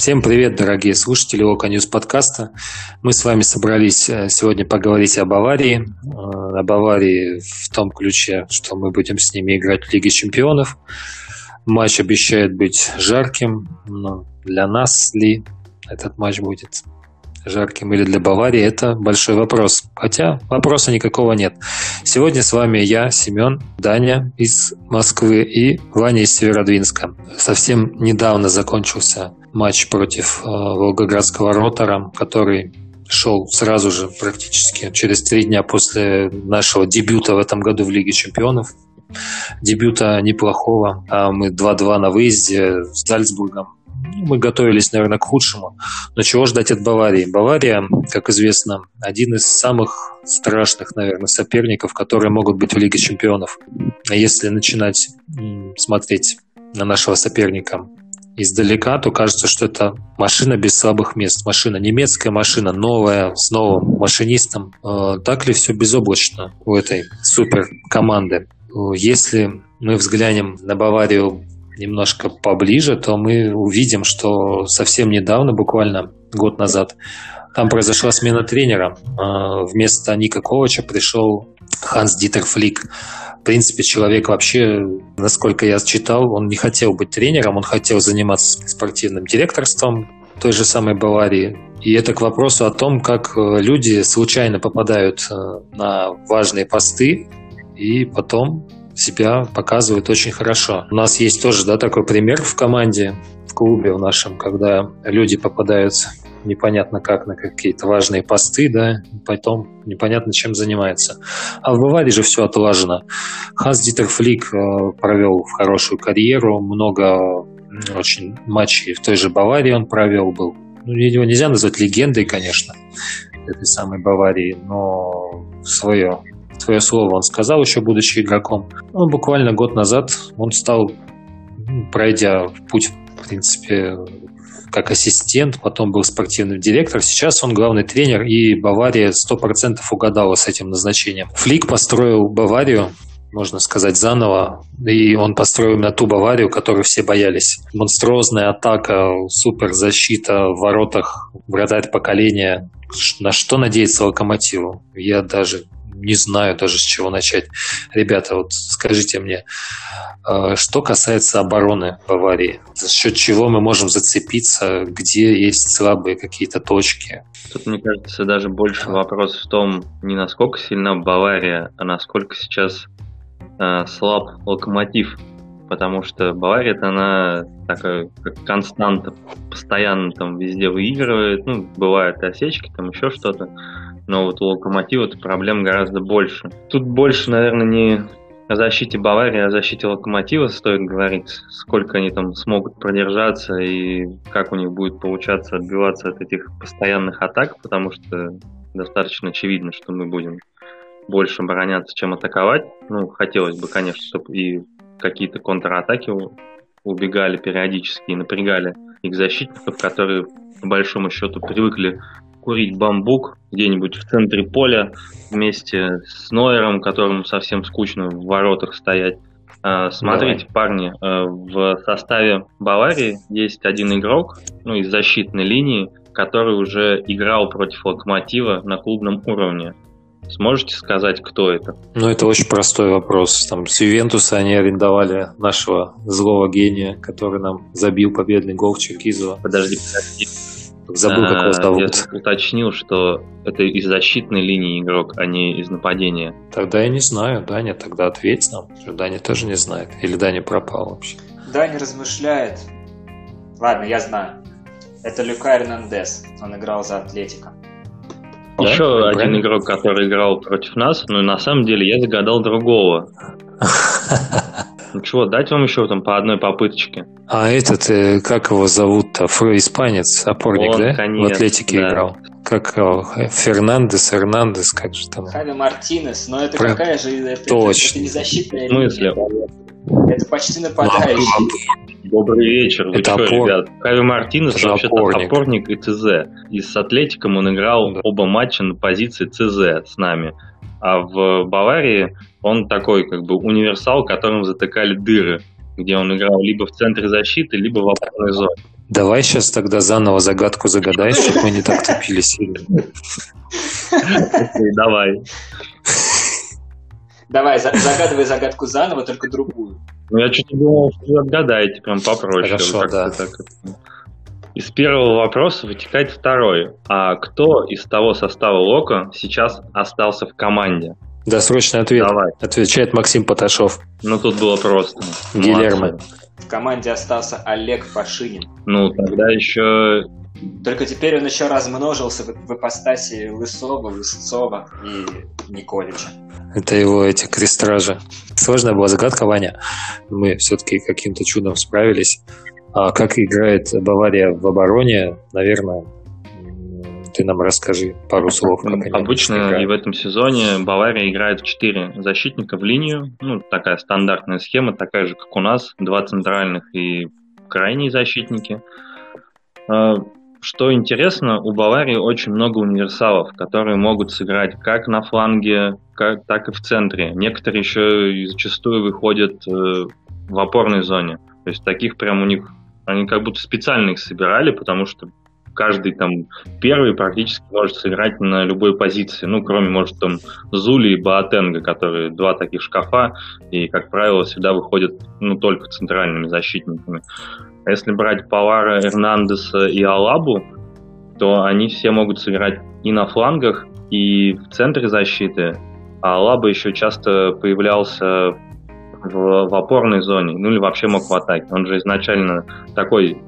Всем привет, дорогие слушатели ОКО Ньюс Подкаста. Мы с вами собрались сегодня поговорить о Баварии. О Баварии в том ключе, что мы будем с ними играть в Лиге Чемпионов. Матч обещает быть жарким, но для нас ли этот матч будет жарким или для Баварии, это большой вопрос. Хотя вопроса никакого нет. Сегодня с вами я, Семен, Даня из Москвы и Ваня из Северодвинска. Совсем недавно закончился матч против Волгоградского Ротора, который шел сразу же, практически через 3 дня после нашего дебюта в этом году в Лиге Чемпионов. Дебюта неплохого. Мы 2-2 на выезде с Зальцбургом. Мы готовились, наверное, к худшему. Но чего ждать от Баварии? Бавария, как известно, один из самых страшных, наверное, соперников, которые могут быть в Лиге Чемпионов. Если начинать смотреть на нашего соперника издалека, то кажется, что это машина без слабых мест. Машина немецкая, машина новая, с новым машинистом. Так ли все безоблачно у этой суперкоманды? Если мы взглянем на Баварию немножко поближе, то мы увидим, что совсем недавно, буквально год назад, там произошла смена тренера. Вместо Ника Ковача пришел Ханс-Дитер Флик. В принципе, человек вообще, насколько я читал, он не хотел быть тренером, он хотел заниматься спортивным директорством той же самой Баварии. И это к вопросу о том, как люди случайно попадают на важные посты и потом себя показывают очень хорошо. У нас есть тоже, да, такой пример в команде, в клубе в нашем, когда люди попадают непонятно как на какие-то важные посты, да, и потом непонятно чем занимается. А в Баварии же все отлажено. Ханс-Дитер Флик провел хорошую карьеру, много очень матчей в той же Баварии он провел был. Ну, его нельзя назвать легендой, конечно, этой самой Баварии, но свое слово он сказал, еще будучи игроком. Ну, буквально год назад он стал, пройдя путь, в принципе, как ассистент, потом был спортивным директором. Сейчас он главный тренер, и Бавария 100% угадала с этим назначением. Флик построил Баварию, можно сказать, заново, и он построил именно ту Баварию, которую все боялись. Монструозная атака, суперзащита в воротах, вратарь поколения. На что надеяться Локомотиву? Я даже не знаю даже, с чего начать. Ребята, вот скажите мне, что касается обороны Баварии, за счет чего мы можем зацепиться, где есть слабые какие-то точки? Тут, мне кажется, даже больше вопрос в том, не насколько сильна Бавария, а насколько сейчас слаб Локомотив. Потому что Бавария-то она такая как константа, постоянно там везде выигрывает. Ну, бывают осечки, там еще что-то. Но вот у Локомотива-то проблем гораздо больше. Тут больше, наверное, не о защите Баварии, а о защите Локомотива стоит говорить, сколько они там смогут продержаться и как у них будет получаться отбиваться от этих постоянных атак, потому что достаточно очевидно, что мы будем больше обороняться, чем атаковать. Ну, хотелось бы, конечно, чтобы и какие-то контратаки убегали периодически и напрягали их защитников, которые, по большому счету, привыкли курить бамбук где-нибудь в центре поля вместе с Нойером, которому совсем скучно в воротах стоять. Смотрите, парни, в составе Баварии есть один игрок, ну, из защитной линии, который уже играл против Локомотива на клубном уровне. Сможете сказать, кто это? Ну, это очень простой вопрос. Там, с Ювентуса они арендовали нашего злого гения, который нам забил победный гол в Черкизово. Подожди. Забыл, как его зовут. Я уточнил, что это из защитной линии игрок, а не из нападения. Тогда я не знаю. Даня, тогда ответь нам. Даня тоже не знает. Или Даня пропал вообще? Даня размышляет. Ладно, я знаю. Это Люка Эрнандес. Он играл за Атлетико. Да? Еще один игрок, который играл против нас. Но на самом деле я загадал другого. Ну чего, дать вам еще там по одной попыточке. А этот, как его зовут-то? Испанец, опорник, он, да? Конец, в Атлетике да. Играл. Как его? Эрнандес, как же там? Хави Мартинес, но это какая же... Это не защитная линия. В смысле? Это почти нападающий. Добрый вечер, вы это что, ребят? Хави Мартинес это вообще-то опорник и ЦЗ. И с Атлетиком он играл оба матча на позиции ЦЗ с нами. А в Баварии он такой как бы универсал, которым затыкали дыры, где он играл либо в центре защиты, либо в опорной зоне. Давай сейчас тогда заново загадку загадай, чтобы мы не так тупили сильно. Давай. Давай, загадывай загадку заново, только другую. Ну, я чуть не думал, что вы отгадаете, прям попроще. Хорошо, да. Так. Из первого вопроса вытекает второй. А кто из того состава Локо сейчас остался в команде? Досрочный ответ. Давай. Отвечает Максим Поташов. Ну, тут было просто. Гильермо. В команде остался Олег Пашинин. Ну, тогда еще... Только теперь он еще размножился в ипостаси Лысова, Лысцова и Николича. Это его эти крестражи. Сложная была загадка, Ваня. Мы все-таки каким-то чудом справились. А как играет Бавария в обороне, наверное, ты нам расскажи пару слов. Как обычно и в этом сезоне Бавария играет в 4 защитника в линию. Ну, такая стандартная схема, такая же, как у нас. 2 центральных и крайние защитники. Что интересно, у Баварии очень много универсалов, которые могут сыграть как на фланге, так и в центре. Некоторые еще и зачастую выходят в опорной зоне. То есть таких прям у них, они как будто специально их собирали, потому что каждый там первый практически может сыграть на любой позиции. Ну, кроме, может, там Зули и Батенга, которые 2 таких шкафа, и, как правило, всегда выходят ну, только центральными защитниками. А если брать Павара, Эрнандеса и Алабу, то они все могут сыграть и на флангах, и в центре защиты. А Алаба еще часто появлялся в опорной зоне, ну или вообще мог в атаке. Он же изначально такой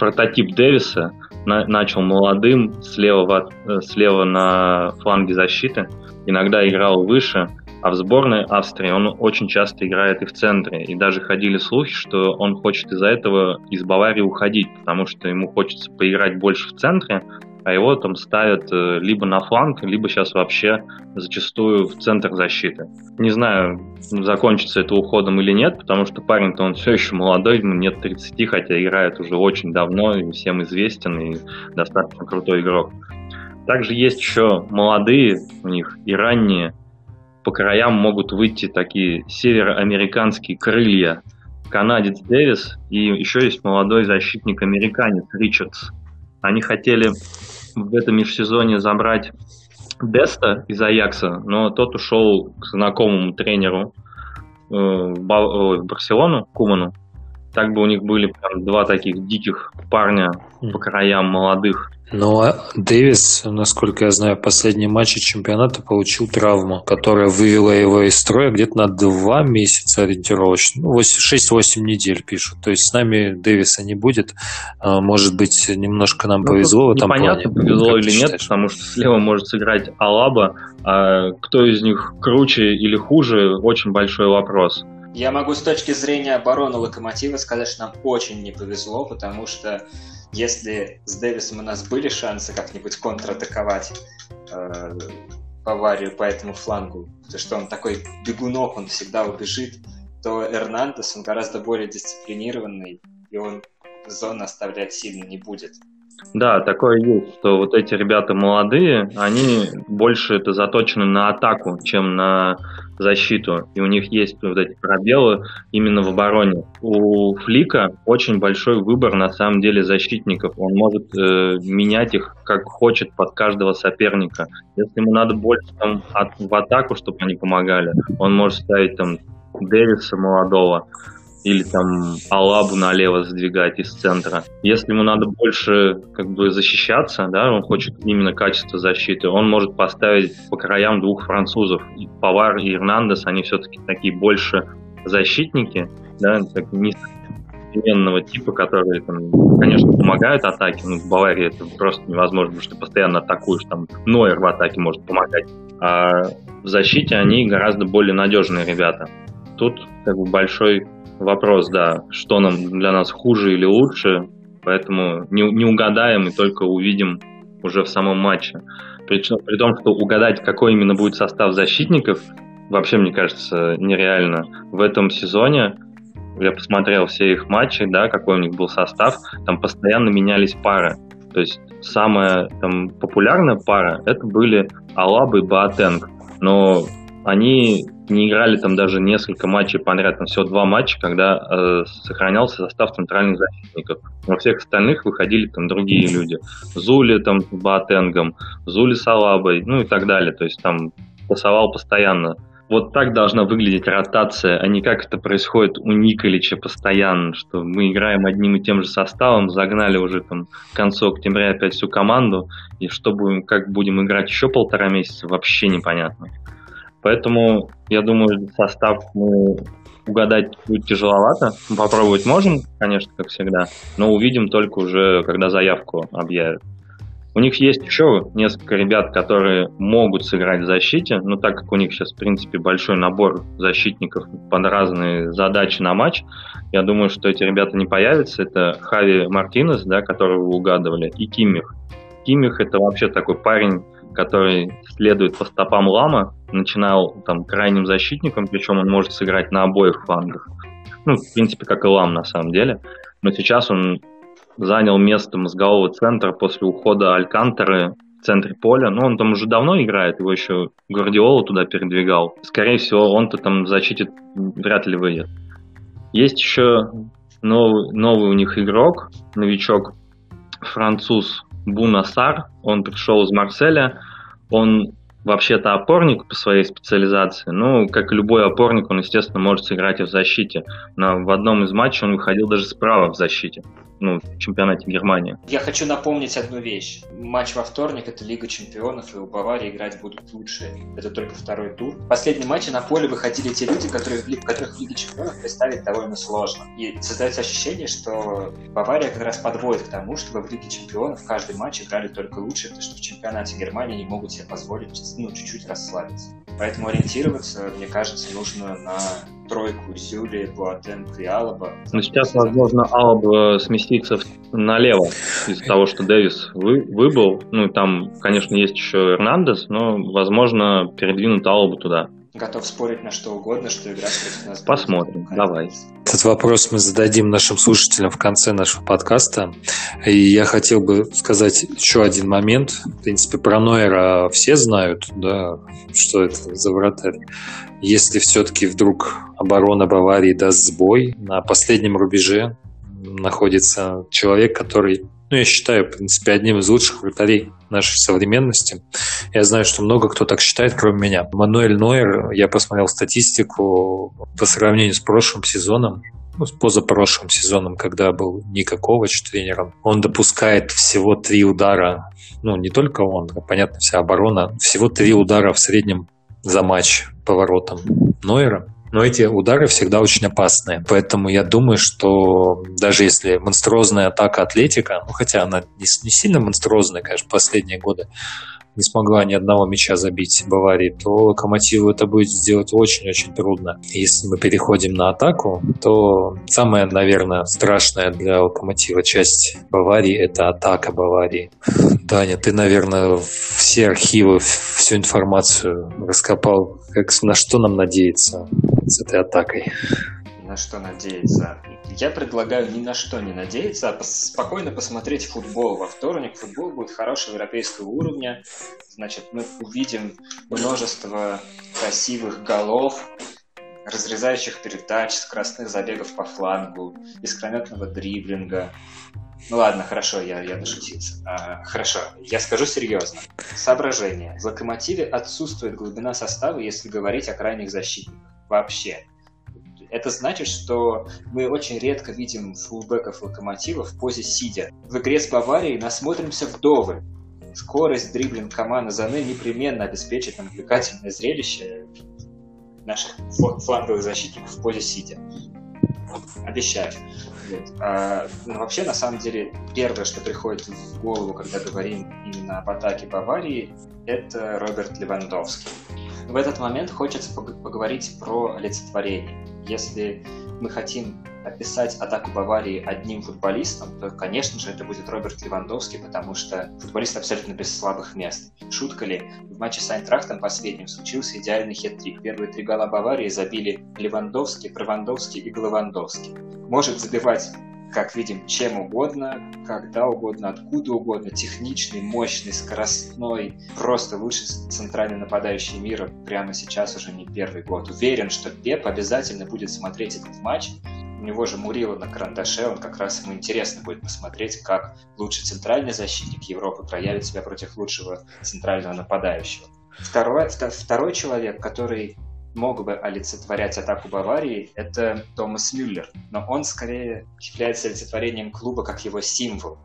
прототип Дэвиса, начал молодым, слева на фланге защиты, иногда играл выше, а в сборной Австрии он очень часто играет и в центре. И даже ходили слухи, что он хочет из-за этого из Баварии уходить, потому что ему хочется поиграть больше в центре, а его там ставят либо на фланг, либо сейчас вообще зачастую в центр защиты. Не знаю, закончится это уходом или нет, потому что парень-то он все еще молодой, ему нет 30, хотя играет уже очень давно и всем известен, и достаточно крутой игрок. Также есть еще молодые у них и ранние. По краям могут выйти такие североамериканские крылья. Канадец Дэвис и еще есть молодой защитник-американец Ричардс. Они хотели в этом межсезонье забрать Деста из Аякса, но тот ушел к знакомому тренеру в Барселону, Куману. Так бы у них были прям 2 таких диких парня по краям молодых. Ну, а Дэвис, насколько я знаю, в последнем матче чемпионата получил травму, которая вывела его из строя где-то на 2 месяца ориентировочно. 6-8 недель пишут. То есть с нами Дэвиса не будет. Может быть, немножко нам повезло в этом плане. Повезло или нет, потому что слева может сыграть Алаба. А кто из них круче или хуже, очень большой вопрос. Я могу с точки зрения обороны Локомотива сказать, что нам очень не повезло, потому что если с Дэвисом у нас были шансы как-нибудь контратаковать Баварию по этому флангу, потому что он такой бегунок, он всегда убежит, то Эрнандес, он гораздо более дисциплинированный, и он зону оставлять сильно не будет. Да, такое есть, что вот эти ребята молодые, они больше это заточены на атаку, чем на защиту. И у них есть вот эти пробелы именно в обороне. У Флика очень большой выбор на самом деле защитников. Он может менять их как хочет под каждого соперника. Если ему надо больше там, в атаку, чтобы они помогали, он может ставить там Дэвиса молодого. Или там Алабу налево сдвигать из центра. Если ему надо больше как бы защищаться, да, он хочет именно качество защиты, он может поставить по краям 2 французов. И Павар и Эрнандес, они все-таки такие больше защитники, да, так низкоценного типа, которые, там, конечно, помогают атаке. Ну, в Баварии это просто невозможно, потому что ты постоянно атакуешь, там Нойер в атаке может помогать. А в защите они гораздо более надежные ребята. Тут как бы большой вопрос, да, что нам для нас хуже или лучше, поэтому не угадаем и только увидим уже в самом матче. При том, что угадать, какой именно будет состав защитников, вообще, мне кажется, нереально. В этом сезоне я посмотрел все их матчи, да, какой у них был состав, там постоянно менялись пары. То есть самая там популярная пара это были Алаба и Боатенг, но они не играли там даже несколько матчей подряд, там всего 2 матча, когда сохранялся состав центральных защитников. Во всех остальных выходили там другие люди. Зули там с Батенгом, Зули с Алабой, ну и так далее. То есть там пасовал постоянно. Вот так должна выглядеть ротация, а не как это происходит у Николича постоянно, что мы играем одним и тем же составом, загнали уже там к концу октября опять всю команду, и что будем, как будем играть еще 1,5 месяца, вообще непонятно. Поэтому, я думаю, состав мы угадать будет тяжеловато. Попробовать можем, конечно, как всегда, но увидим только уже, когда заявку объявят. У них есть еще несколько ребят, которые могут сыграть в защите, но так как у них сейчас, в принципе, большой набор защитников под разные задачи на матч, я думаю, что эти ребята не появятся. Это Хави Мартинес, да, которого вы угадывали, и Киммих. Киммих – это вообще такой парень, который следует по стопам Лама, начинал там крайним защитником, причем он может сыграть на обоих флангах. Ну, в принципе, как и Лам на самом деле. Но сейчас он занял место мозгового центра после ухода Алькантеры в центре поля. Ну, он там уже давно играет, его еще Гвардиола туда передвигал. Скорее всего, он-то там в защите вряд ли выйдет. Есть еще новый у них игрок, новичок, француз Бунасар. Он пришел из Марселя. Он вообще-то опорник по своей специализации. Ну, как и любой опорник, он, естественно, может сыграть и в защите. Но в одном из матчей он выходил даже справа в защите. Ну, в чемпионате Германии. Я хочу напомнить одну вещь. Матч во вторник – это Лига Чемпионов, и у Баварии играть будут лучше. Это только 2-й тур. В последний матч на поле выходили те люди, которых в Лиге Чемпионов представить довольно сложно. И создается ощущение, что Бавария как раз подводит к тому, чтобы в Лиге Чемпионов каждый матч играли только лучше, потому что в чемпионате Германии не могут себе позволить, ну, чуть-чуть расслабиться. Поэтому ориентироваться, мне кажется, нужно на тройку Зюли, Буатенг и Алаба. Но сейчас, возможно, Алаба сместится налево из-за того, что Дэвис выбыл. Ну, там, конечно, есть еще Эрнандес, но, возможно, передвинут Алабу туда. Готов спорить на что угодно, что игра против нас. Посмотрим, давай. Этот вопрос мы зададим нашим слушателям в конце нашего подкаста. И я хотел бы сказать еще один момент. В принципе, про Нойера все знают, да, что это за вратарь. Если все-таки вдруг оборона Баварии даст сбой, на последнем рубеже находится человек, который, ну, я считаю, в принципе, одним из лучших вратарей нашей современности. Я знаю, что много кто так считает, кроме меня. Мануэль Нойер, я посмотрел статистику по сравнению с прошлым сезоном, ну, с позапрошлым сезоном, когда был Ник Ковач тренером. Он допускает всего 3 удара, ну, не только он, понятно, вся оборона, всего 3 удара в среднем за матч по воротам Нойера. Но эти удары всегда очень опасные. Поэтому я думаю, что даже если монструозная атака Атлетико, ну, хотя она не сильно монструозная, конечно, последние годы, не смогла ни одного мяча забить Баварии, то Локомотиву это будет сделать очень-очень трудно. Если мы переходим на атаку, то самая, наверное, страшная для Локомотива часть Баварии – это атака Баварии. Даня, ты, наверное, все архивы, всю информацию раскопал. На что нам надеяться с этой атакой? На что надеяться? Я предлагаю ни на что не надеяться, а спокойно посмотреть футбол во вторник. Футбол будет хорошего европейского уровня. Значит, мы увидим множество красивых голов, разрезающих передач, скоростных забегов по флангу, искрометного дриблинга. Ну ладно, хорошо, я дошутился. Хорошо, я скажу серьезно. Соображение. В Локомотиве отсутствует глубина состава, если говорить о крайних защитниках. Вообще. Это значит, что мы очень редко видим фулбэков Локомотива в позе сидя. В игре с Баварией насмотримся вдоволь. Скорость, дриблинг команды Зане непременно обеспечит нам увлекательное зрелище наших фланговых защитников в позе сидя. Обещаю. Но вообще, на самом деле, первое, что приходит в голову, когда говорим именно об атаке Баварии, это Роберт Левандовский. В этот момент хочется поговорить про олицетворение. Если мы хотим описать атаку Баварии одним футболистом, то, конечно же, это будет Роберт Левандовский, потому что футболист абсолютно без слабых мест. Шутка ли, в матче с Айнтрахтом последним случился идеальный хет-трик. Первые 3 гола Баварии забили Левандовский, Правандовский и Головандовский. Может забивать как видим, чем угодно, когда угодно, откуда угодно, техничный, мощный, скоростной, просто лучший центральный нападающий мира прямо сейчас уже не первый год. Уверен, что Пеп обязательно будет смотреть этот матч. У него же Мурило на карандаше, он как раз ему интересно будет посмотреть, как лучший центральный защитник Европы проявит себя против лучшего центрального нападающего. Второй человек, который мог бы олицетворять атаку Баварии, это Томас Мюллер. Но он скорее является олицетворением клуба как его символ.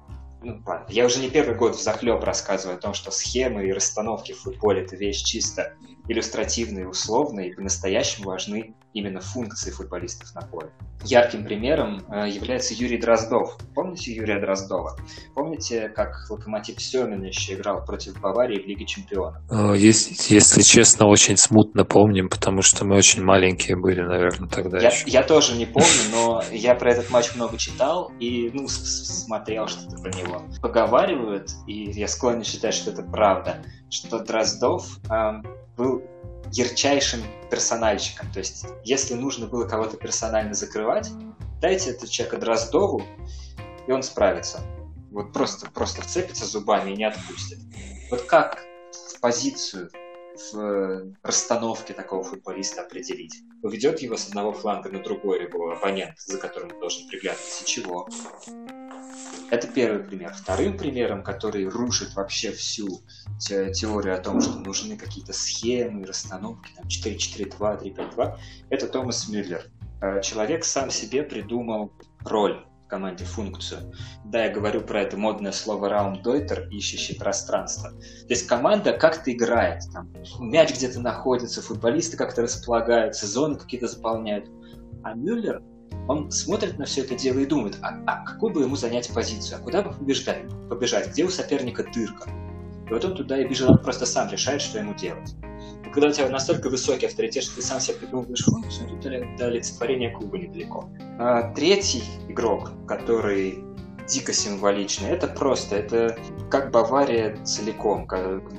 Ну, ладно, я уже не первый год взахлеб рассказываю о том, что схемы и расстановки в футболе – это вещь чисто иллюстративные, условные, и по-настоящему важны именно функции футболистов на поле. Ярким примером является Юрий Дроздов. Помните Юрия Дроздова? Помните, как Локомотив Семин еще играл против Баварии в Лиге Чемпионов? Если честно, очень смутно помним, потому что мы очень маленькие были, наверное, тогда. Я тоже не помню, но я про этот матч много читал и смотрел что-то про него. Поговаривают, и я склонен считать, что это правда, что Дроздов был ярчайшим персональщиком. То есть, если нужно было кого-то персонально закрывать, дайте этого человека Дроздову, и он справится. Вот просто вцепится зубами и не отпустит. Вот как позицию в расстановке такого футболиста определить? Уведет его с одного фланга на другой его оппонент, за которым он должен приглядываться? Чего? Это первый пример. Вторым примером, который рушит вообще всю теорию о том, что нужны какие-то схемы, расстановки, там 4-4-2, 3-5-2, это Томас Мюллер. Человек сам себе придумал роль в команде, функцию. Да, я говорю про это модное слово «раунддойтер», ищущий пространство. То есть команда как-то играет, там, мяч где-то находится, футболисты как-то располагаются, зоны какие-то заполняют. А Мюллер, он смотрит на все это дело и думает, а какую бы ему занять позицию, а куда бы побежать, где у соперника дырка. И вот он туда и бежит, он просто сам решает, что ему делать. И когда у тебя настолько высокий авторитет, что ты сам себе придумываешь функцию, тут до олицетворения клуба недалеко. А третий игрок, который дико символичный, это как Бавария целиком,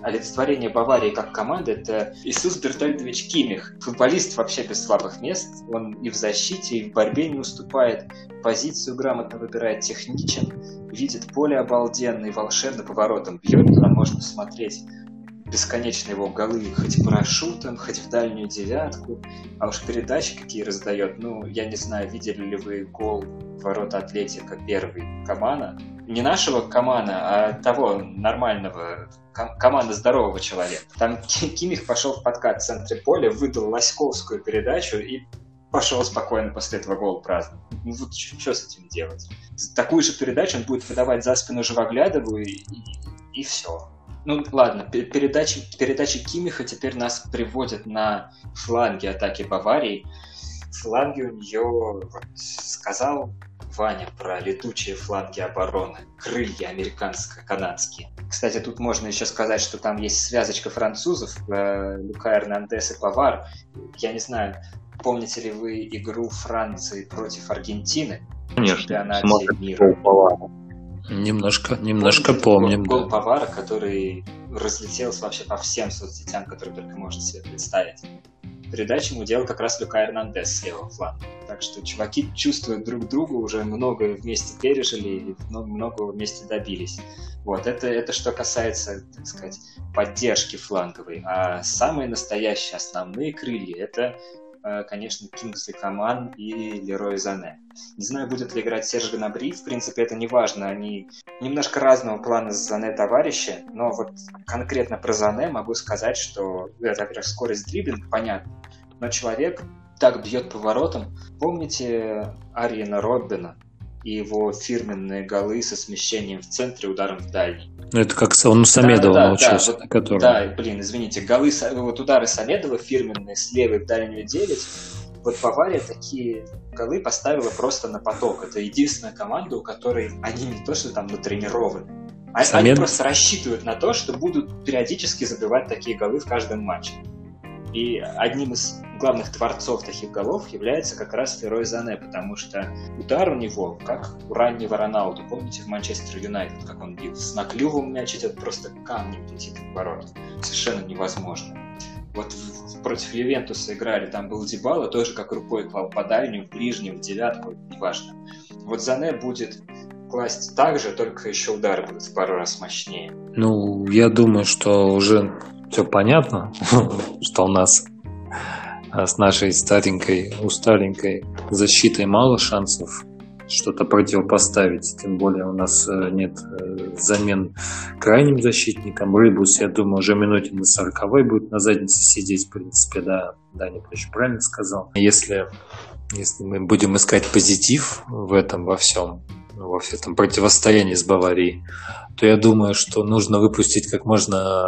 олицетворение Баварии как команды, это Иисус Бертольдович Киммих, футболист вообще без слабых мест, он и в защите, и в борьбе не уступает, позицию грамотно выбирает, техничен, видит поле обалденно и волшебно поворотом бьет, туда можно смотреть бесконечно его голы, хоть парашютом, хоть в дальнюю девятку, а уж передачи какие раздает, ну, я не знаю, видели ли вы гол ворота Атлетико первый Комана, не нашего Комана, а того нормального Комана здорового человека. Там Киммих пошел в подкат в центре поля, выдал лоськовскую передачу и пошел спокойно после этого гол праздновать. Ну вот что с этим делать? Такую же передачу он будет выдавать за спину Живоглядову и все. Ну ладно, передачи Киммиха теперь нас приводят на фланги атаки Баварии. Фланги у нее, вот, сказал Ваня про летучие фланги обороны, крылья американско-канадские. Кстати, тут можно еще сказать, что там есть связочка французов, Люка Эрнандес и Павар. Я не знаю, помните ли вы игру Франции против Аргентины? Конечно, в чемпионате мира. Немножко помним. Гол Павара, который разлетелся вообще по всем соцсетям, которые только можете себе представить. Передачу ему делал как раз Люка Эрнандес с левого фланга. Так что чуваки чувствуют друг друга, уже многое вместе пережили, много вместе добились. Вот, это что касается, так сказать, поддержки фланговой. А самые настоящие основные крылья – это, конечно, Кингсли Коман и Лерой Зане. Не знаю, будет ли играть Серж Гнабри, в принципе, это не важно, они немножко разного плана с Зане товарищи, но вот конкретно про Зане могу сказать, что, во-первых, скорость дриблинга, понятно, но человек так бьет поворотом. Помните Арьена Роббина и его фирменные голы со смещением в центре, ударом в дальний? Ну, это как он у Самедова научился. Да, вот, удары Самедова фирменные с левой в дальнюю 9. Вот Бавария такие голы поставила просто на поток. Это единственная команда, у которой они не то, что там натренированы. Они просто рассчитывают на то, что будут периодически забивать такие голы в каждом матче. И одним из главных творцов таких голов является как раз Лерой Зане, потому что удар у него, как у раннего Роналду, помните, в Манчестер Юнайтед, как он бил, с наклювом мяч идет, просто камнем летит в ворот. Совершенно невозможно. Вот против Ювентуса играли, там был Дибала, тоже как рукой клал по дальнюю, в ближнюю, в девятку, неважно. Вот Зане будет класть так же, только еще удары будут в пару раз мощнее. Ну, я думаю, что уже все понятно, что у нас с нашей старенькой, усталенькой защитой мало шансов что-то противопоставить, тем более у нас нет замен крайним защитникам. Рыбус, я думаю, уже минуте на 40-й будет на заднице сидеть, в принципе, да, Даня Павлович правильно сказал. Если мы будем искать позитив в этом во всем противостоянии с Баварией, то я думаю, что нужно выпустить как можно,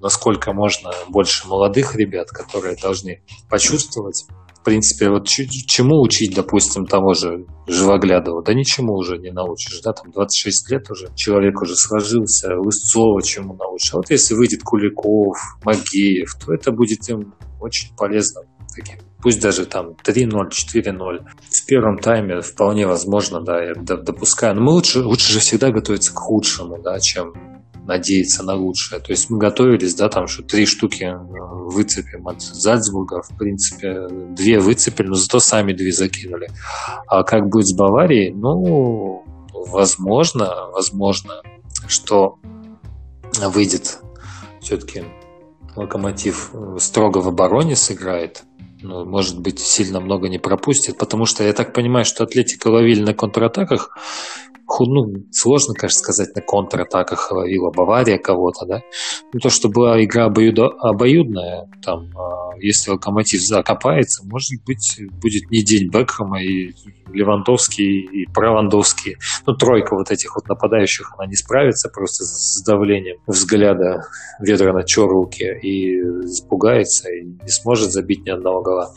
насколько можно больше молодых ребят, которые должны почувствовать. В принципе, вот чему учить, допустим, того же Живоглядова? Да ничему уже не научишь, да, там 26 лет уже, человек уже сложился, Лысцова чему научишь. А вот если выйдет Куликов, Магеев, то это будет им очень полезно. Пусть даже там 3-0, 4-0. В первом тайме вполне возможно, да, я допускаю. Но мы лучше же всегда готовиться к худшему, да, чем надеяться на лучшее. То есть мы готовились, да, там, что 3 штуки выцепим от Зальцбурга. В принципе, 2 выцепили, но зато сами 2 закинули. А как будет с Баварией? Ну, возможно, что выйдет все-таки Локомотив строго в обороне сыграет. Ну, может быть, сильно много не пропустит, потому что я так понимаю, что Атлетико ловили на контратаках. Сложно, конечно, сказать, на контратаках ловила Бавария кого-то, да. Ну, то, что была игра обоюдная, там, если Локомотив закопается, может быть, будет не день Бекхэма, и Левандовский, и Правандовский. Ну, тройка вот этих вот нападающих, она не справится просто с давлением взгляда ведра на Чорлуки и испугается, и не сможет забить ни одного гола.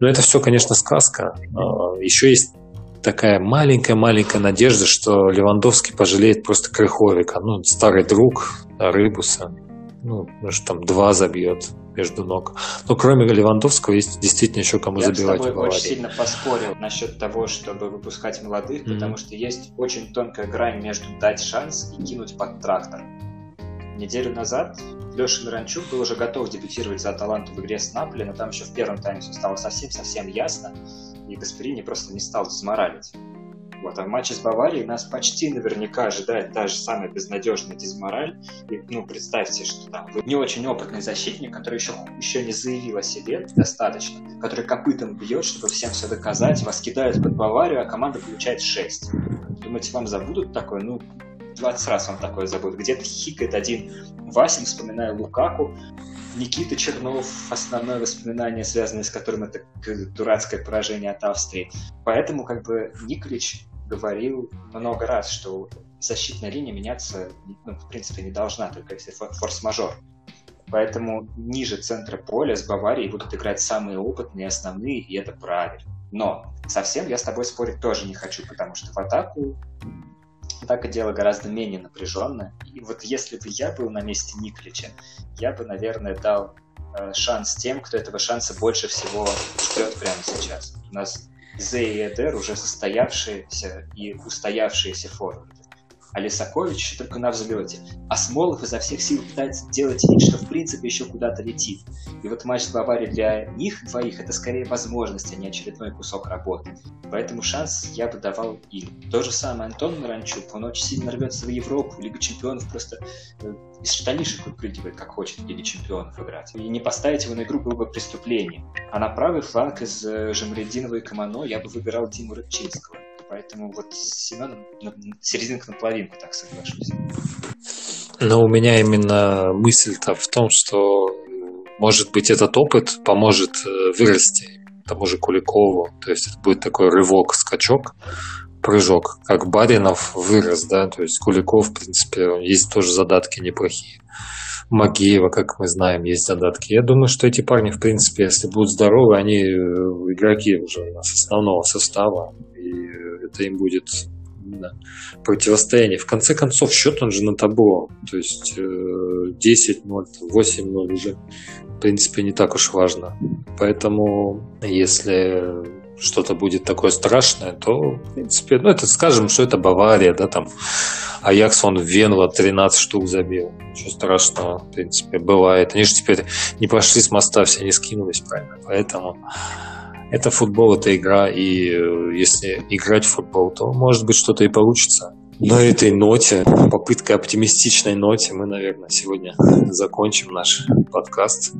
Но это все, конечно, сказка. Но еще есть такая маленькая-маленькая надежда, что Левандовский пожалеет просто Крыховика, старый друг Рыбуса, что там 2 забьет между ног. Но кроме Левандовского есть действительно еще кому забивать. Я с тобой очень сильно поспорил насчет того, чтобы выпускать молодых, потому что есть очень тонкая грань между дать шанс и кинуть под трактор. Неделю назад Леша Наранчук был уже готов дебютировать за Аталанту в игре с Наполи, но там еще в первом тайме все стало совсем-совсем ясно, и Гасперини просто не стал дезморалить. Вот, а в матче с Баварией нас почти наверняка ожидает та же самая безнадежная дезмораль. И, представьте, что там не очень опытный защитник, который еще не заявил о себе достаточно, который копытом бьет, чтобы всем все доказать, вас кидают под Баварию, а команда получает 6. Думаете, вам забудут такое? 20 раз вам такое забудут. Где-то хихикает один Васин, вспоминая Лукаку. Никита Чернов, основное воспоминание, связанное с которым это дурацкое поражение от Австрии. Поэтому Николич говорил много раз, что защитная линия меняться в принципе не должна, только если форс-мажор. Поэтому ниже центра поля с Баварией будут играть самые опытные, основные, и это правильно. Но совсем я с тобой спорить тоже не хочу, потому что атака дело гораздо менее напряженное. И вот если бы я был на месте Николича, я бы, наверное, дал шанс тем, кто этого шанса больше всего ждет прямо сейчас. У нас Зе и Эдер уже состоявшиеся и устоявшиеся форварды. А Лисакович только на взлете. А Смолов изо всех сил пытается делать вид, что в принципе еще куда-то летит. И вот матч с Баварией для них двоих — это скорее возможность, а не очередной кусок работы. Поэтому шанс я бы давал им. То же самое Антон Наранчук. Он очень сильно рвется в Европу. Лигу Чемпионов просто из штанишек выпрыгивает, как хочет в Лиге Чемпионов играть. И не поставить его на игру было бы преступлением. А на правый фланг из Жамрединова и Камано я бы выбирал Диму Рыбчинского. Поэтому с Семеном серединка на половинку, так соглашусь. Но у меня именно мысль-то в том, что, может быть, этот опыт поможет вырасти тому же Куликову. То есть это будет такой рывок, скачок, прыжок, как Баринов вырос, да. То есть Куликов, в принципе, есть тоже задатки неплохие. Магеева, как мы знаем, есть задатки. Я думаю, что эти парни, в принципе, если будут здоровы, они игроки уже у нас основного состава. Это им будет противостояние. В конце концов, счет он же на табло. То есть 10-0, 8-0 уже, в принципе, не так уж важно. Поэтому, если что-то будет такое страшное, то, в принципе, ну, это скажем, что это Бавария, да, там, Аякс, он в Венло 13 штук забил. Ничего страшного, в принципе, бывает. Они же теперь не пошли с моста, все не скинулись, правильно, поэтому... Это футбол, это игра, и если играть в футбол, то, может быть, что-то и получится. На этой ноте, попыткой оптимистичной ноте, мы, наверное, сегодня закончим наш подкаст.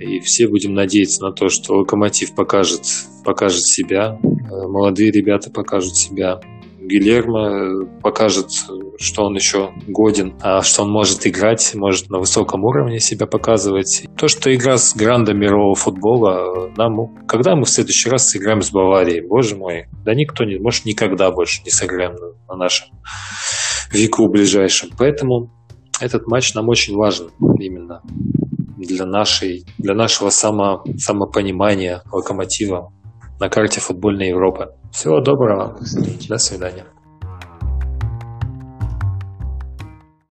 И все будем надеяться на то, что «Локомотив» покажет себя, молодые ребята покажут себя, Гильермо покажет, что он еще годен, а что он может играть, может на высоком уровне себя показывать. То, что игра с грандом мирового футбола, когда мы в следующий раз сыграем с Баварией, боже мой, да никто не, может, никогда больше не сыграем на нашем веку ближайшем. Поэтому этот матч нам очень важен именно для нашего самопонимания «Локомотива» на карте футбольной Европы. Всего доброго. До свидания.